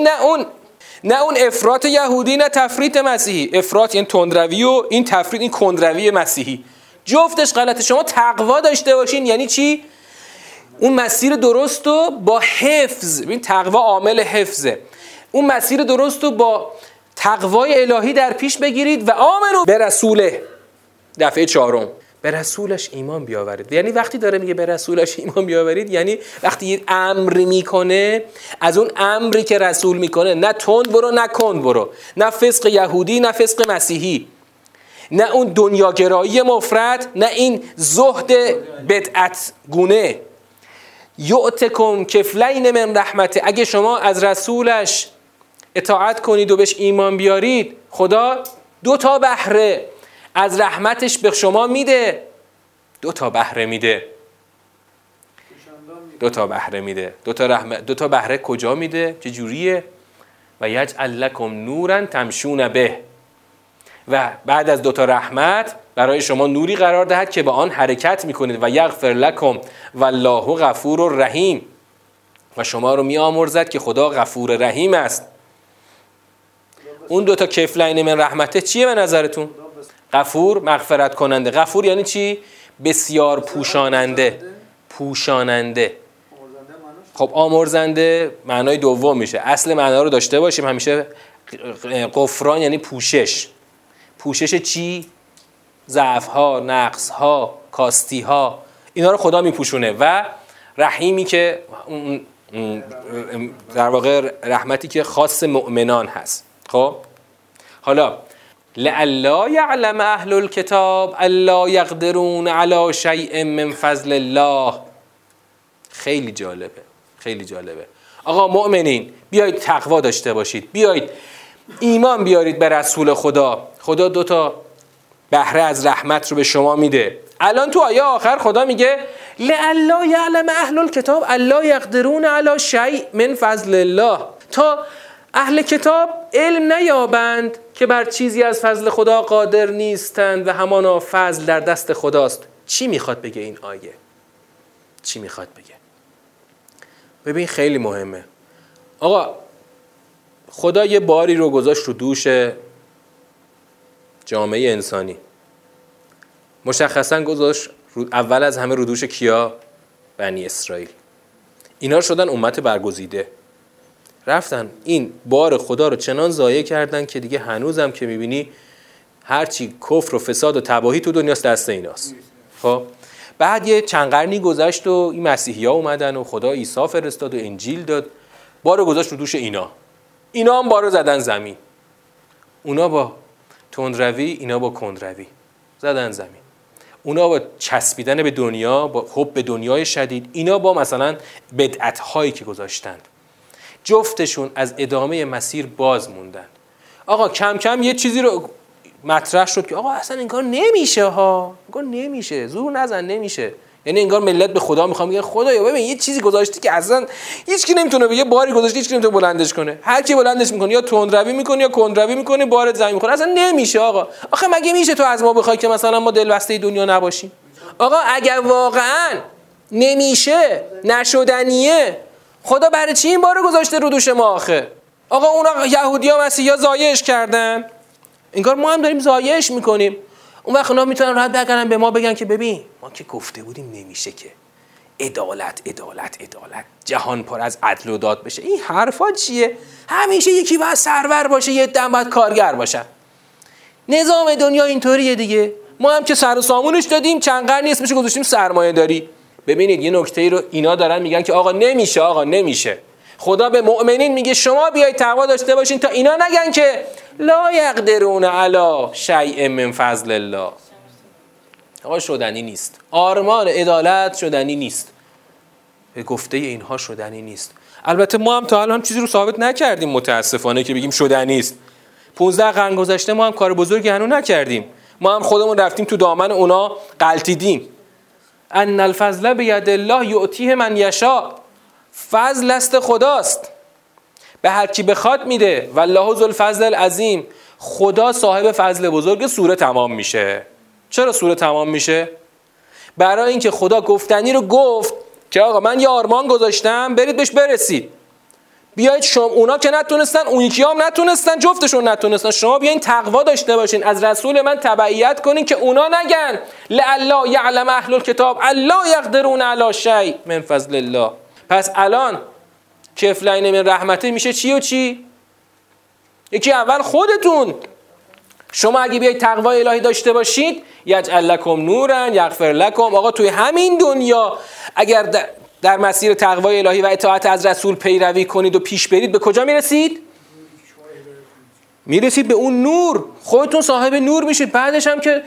نه اون افراط یهودی نه تفریط مسیحی. افراط این تندروی و این تفریط این کندروی مسیحی، جفتش غلطه. شما تقوا داشته باشین یعنی چی؟ اون مسیر درست رو با حفظ، ببین تقوا عامل حفظه، اون مسیر درست رو با تقوای الهی در پیش بگیرید و آمنو به رسوله، دفعه چهارم به رسولش ایمان بیاورید. یعنی وقتی داره میگه به رسولش ایمان بیاورید، یعنی وقتی یه امری میکنه، از اون امری که رسول میکنه، نه تند برو نه کند برو، نه فسق یهودی نه فسق مسیحی، نه اون دنیاگرایی مفرد، نه این زهد بدعت گونه. یؤتکم کفلین من رحمته. اگه شما از رسولش اطاعت کنید و بهش ایمان بیارید، خدا دو تا بهره از رحمتش به شما میده. دو تا بهره کجا میده؟ چه جوریه؟ و یجعل لکم نورا تمشون به، و بعد از دو تا رحمت برای شما نوری قرار دهد که به آن حرکت میکنید. و یغفر لکم والله غفور و رحیم. و شما رو میامرزد که خدا غفور رحیم است. اون دو تا کفلین من رحمته چیه به نظرتون؟ غفور مغفرت کننده. غفور یعنی چی؟ بسیار پوشاننده. خب آمرزنده معنای دوم میشه. اصل معنا رو داشته باشیم همیشه. غفران یعنی پوشش. پوشش چی؟ ضعف‌ها، نقص‌ها، کاستی‌ها، اینا رو خدا میپوشونه. و رحیمی که در واقع رحمتی که خاص مؤمنان هست. خب حالا لعلا یعلم اهل الكتاب الا یقدرون علی شیء من فضل الله. خیلی جالبه، خیلی جالبه. آقا مؤمنین بیایید تقوا داشته باشید، بیایید ایمان بیارید به رسول خدا. خدا دو تا بهره از رحمت رو به شما میده. الان تو آیه آخر خدا میگه لعلا یعلم اهل الكتاب الا یقدرون علی شیء من فضل الله، تا اهل کتاب علم نیابند که بر چیزی از فضل خدا قادر نیستند و همانا فضل در دست خداست. چی میخواد بگه این آیه؟ چی میخواد بگه؟ ببین خیلی مهمه. آقا خدا یه باری رو گذاشت رو دوش جامعه انسانی، مشخصا گذاشت اول از همه رو دوش کیا؟ بنی اسرائیل. اینا شدن امت برگزیده، رفتن این بار خدا رو چنان ضایع کردن که دیگه هنوزم که میبینی هرچی کفر و فساد و تباهی تو دنیاست دست ایناست. خب بعد یه چند قرنی گذشت و این مسیحی ها اومدن و خدا عیسی فرستاد و انجیل داد، بار رو گذاشت رو دوش اینا هم بارو زدن زمین. اونا با تندروی، اینا با کندروی زدن زمین. اونا با چسبیدن به دنیا، با حب به دنیای شدید، اینا با مثلا بدعت هایی که گذاشتند. جفتشون از ادامه مسیر باز موندن. آقا کم کم یه چیزی رو مطرح شد که آقا اصلا این کار نمیشه ها، این کار نمیشه، زور نزن نمیشه. یعنی انگار ملت به خدا میخوام بگه خدایا ببین یه چیزی گذاشتی که اصلا هیچ کی نمیتونه بگه، باری گذاشتی هیچ کی نمیتونه بلندش کنه. هر کی بلندش میکنه یا تندروی میکنه یا کندروی میکنه، بارت زمین میخوره. اصلا نمیشه آقا. آخه مگه میشه تو از ما بخوای که مثلا ما دلبسته دنیا نباشیم؟ آقا اگر واقعا نمیشه، نشدنیه، خدا برای چی این بارو گذاشته رو دوش ما آخه؟ آقا اونا یهودیا مسیحیا زایش کردن، انگار ما هم داریم زایش میکنیم. اون وقت اونا میتونن راحت بگن به ما، بگن که ببین ما که گفته بودیم نمیشه که، عدالت عدالت عدالت، جهان پر از عدل و داد بشه. این حرفا چیه؟ همیشه یکی باید سرور باشه، یه دم باید کارگر باشه. نظام دنیا اینطوریه دیگه. ما هم که سر و سامونش دادیم، چند قرنی اسمش گذاشتیم سرمایه داری. ببینید یه نکته ای رو اینا دارن میگن که آقا نمیشه، آقا نمیشه. خدا به مؤمنین میگه شما بیایید تقوا داشته باشین تا اینا نگن که لا یقدرون علی شیء من فضل الله. آقا شدنی نیست. آرمان عدالت شدنی نیست. به گفته اینها شدنی نیست. البته ما هم تا الان چیزی رو ثابت نکردیم متاسفانه که بگیم شدنی است. 15 قرن گذشته ما هم کار بزرگی هنوز نکردیم. ما هم خودمون رفتیم تو دامن اونا غلطیدیم. ان الفضل بید الله یعطیه من یشاء، فضل است خداست، به هر کی بخواد میده. والله ذوالفضل العظیم، خدا صاحب فضل بزرگ. سوره تمام میشه. چرا سوره تمام میشه؟ برای اینکه خدا گفتنی رو گفت که آقا من یه آرمان گذاشتم، برید بهش برسید. بیایید شما، اونا که نتونستن، اون یکی هم نتونستن، جفتشون نتونستن، شما بیاین تقوا داشته باشین، از رسول من تبعیت کنین که اونا نگن لعلا یعلم اهل الکتاب الا یقدرون علی شیء من فضل الله. پس الان کفلین من رحمته میشه چی و چی؟ یکی اول خودتون. شما اگه بیایید تقوای الهی داشته باشید، یجعل لکم نورن یغفر لکم. آقا توی همین دنیا اگر در مسیر تقوای الهی و اطاعت از رسول پیروی کنید و پیش برید، به کجا میرسید؟ میرسید به اون نور. خودتون صاحب نور میشید. بعدش هم که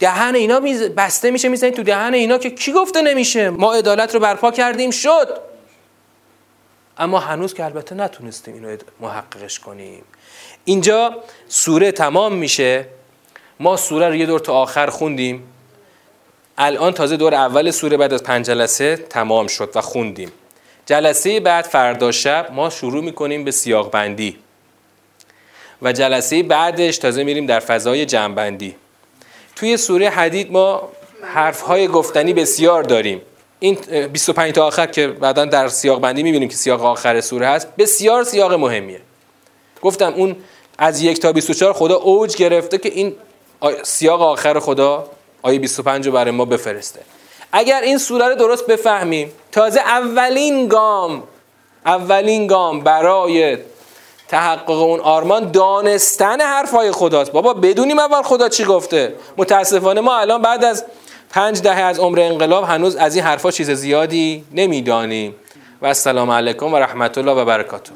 دهن اینا بسته میشه، میزنید تو دهن اینا که کی گفته نمیشه. ما عدالت رو برپا کردیم، شد. اما هنوز که البته نتونستیم اینو محققش کنیم. اینجا سوره تمام میشه. ما سوره رو یه دور تا آخر خوندیم. الان تازه دور اول سوره بعد از 5 جلسه تمام شد و خوندیم. جلسه بعد فردا شب ما شروع میکنیم به سیاق بندی و جلسه بعدش تازه میریم در فضای جمع بندی. توی سوره حدید ما حرفهای گفتنی بسیار داریم. این 25 تا آخر که بعدا در سیاق بندی میبینیم که سیاق آخر سوره هست، بسیار سیاق مهمیه. گفتم اون از 1 تا 24 خدا اوج گرفته که این سیاق آخر خدا آیه 25 رو برای ما بفرسته. اگر این سوره رو درست بفهمیم، تازه اولین گام برای تحقق اون آرمان دانستن حرفای خداست. بابا بدونیم اول خدا چی گفته. متاسفانه ما الان بعد از 5 دهه از عمر انقلاب هنوز از این حرفا چیز زیادی نمیدانیم. و السلام علیکم و رحمت الله و برکاته.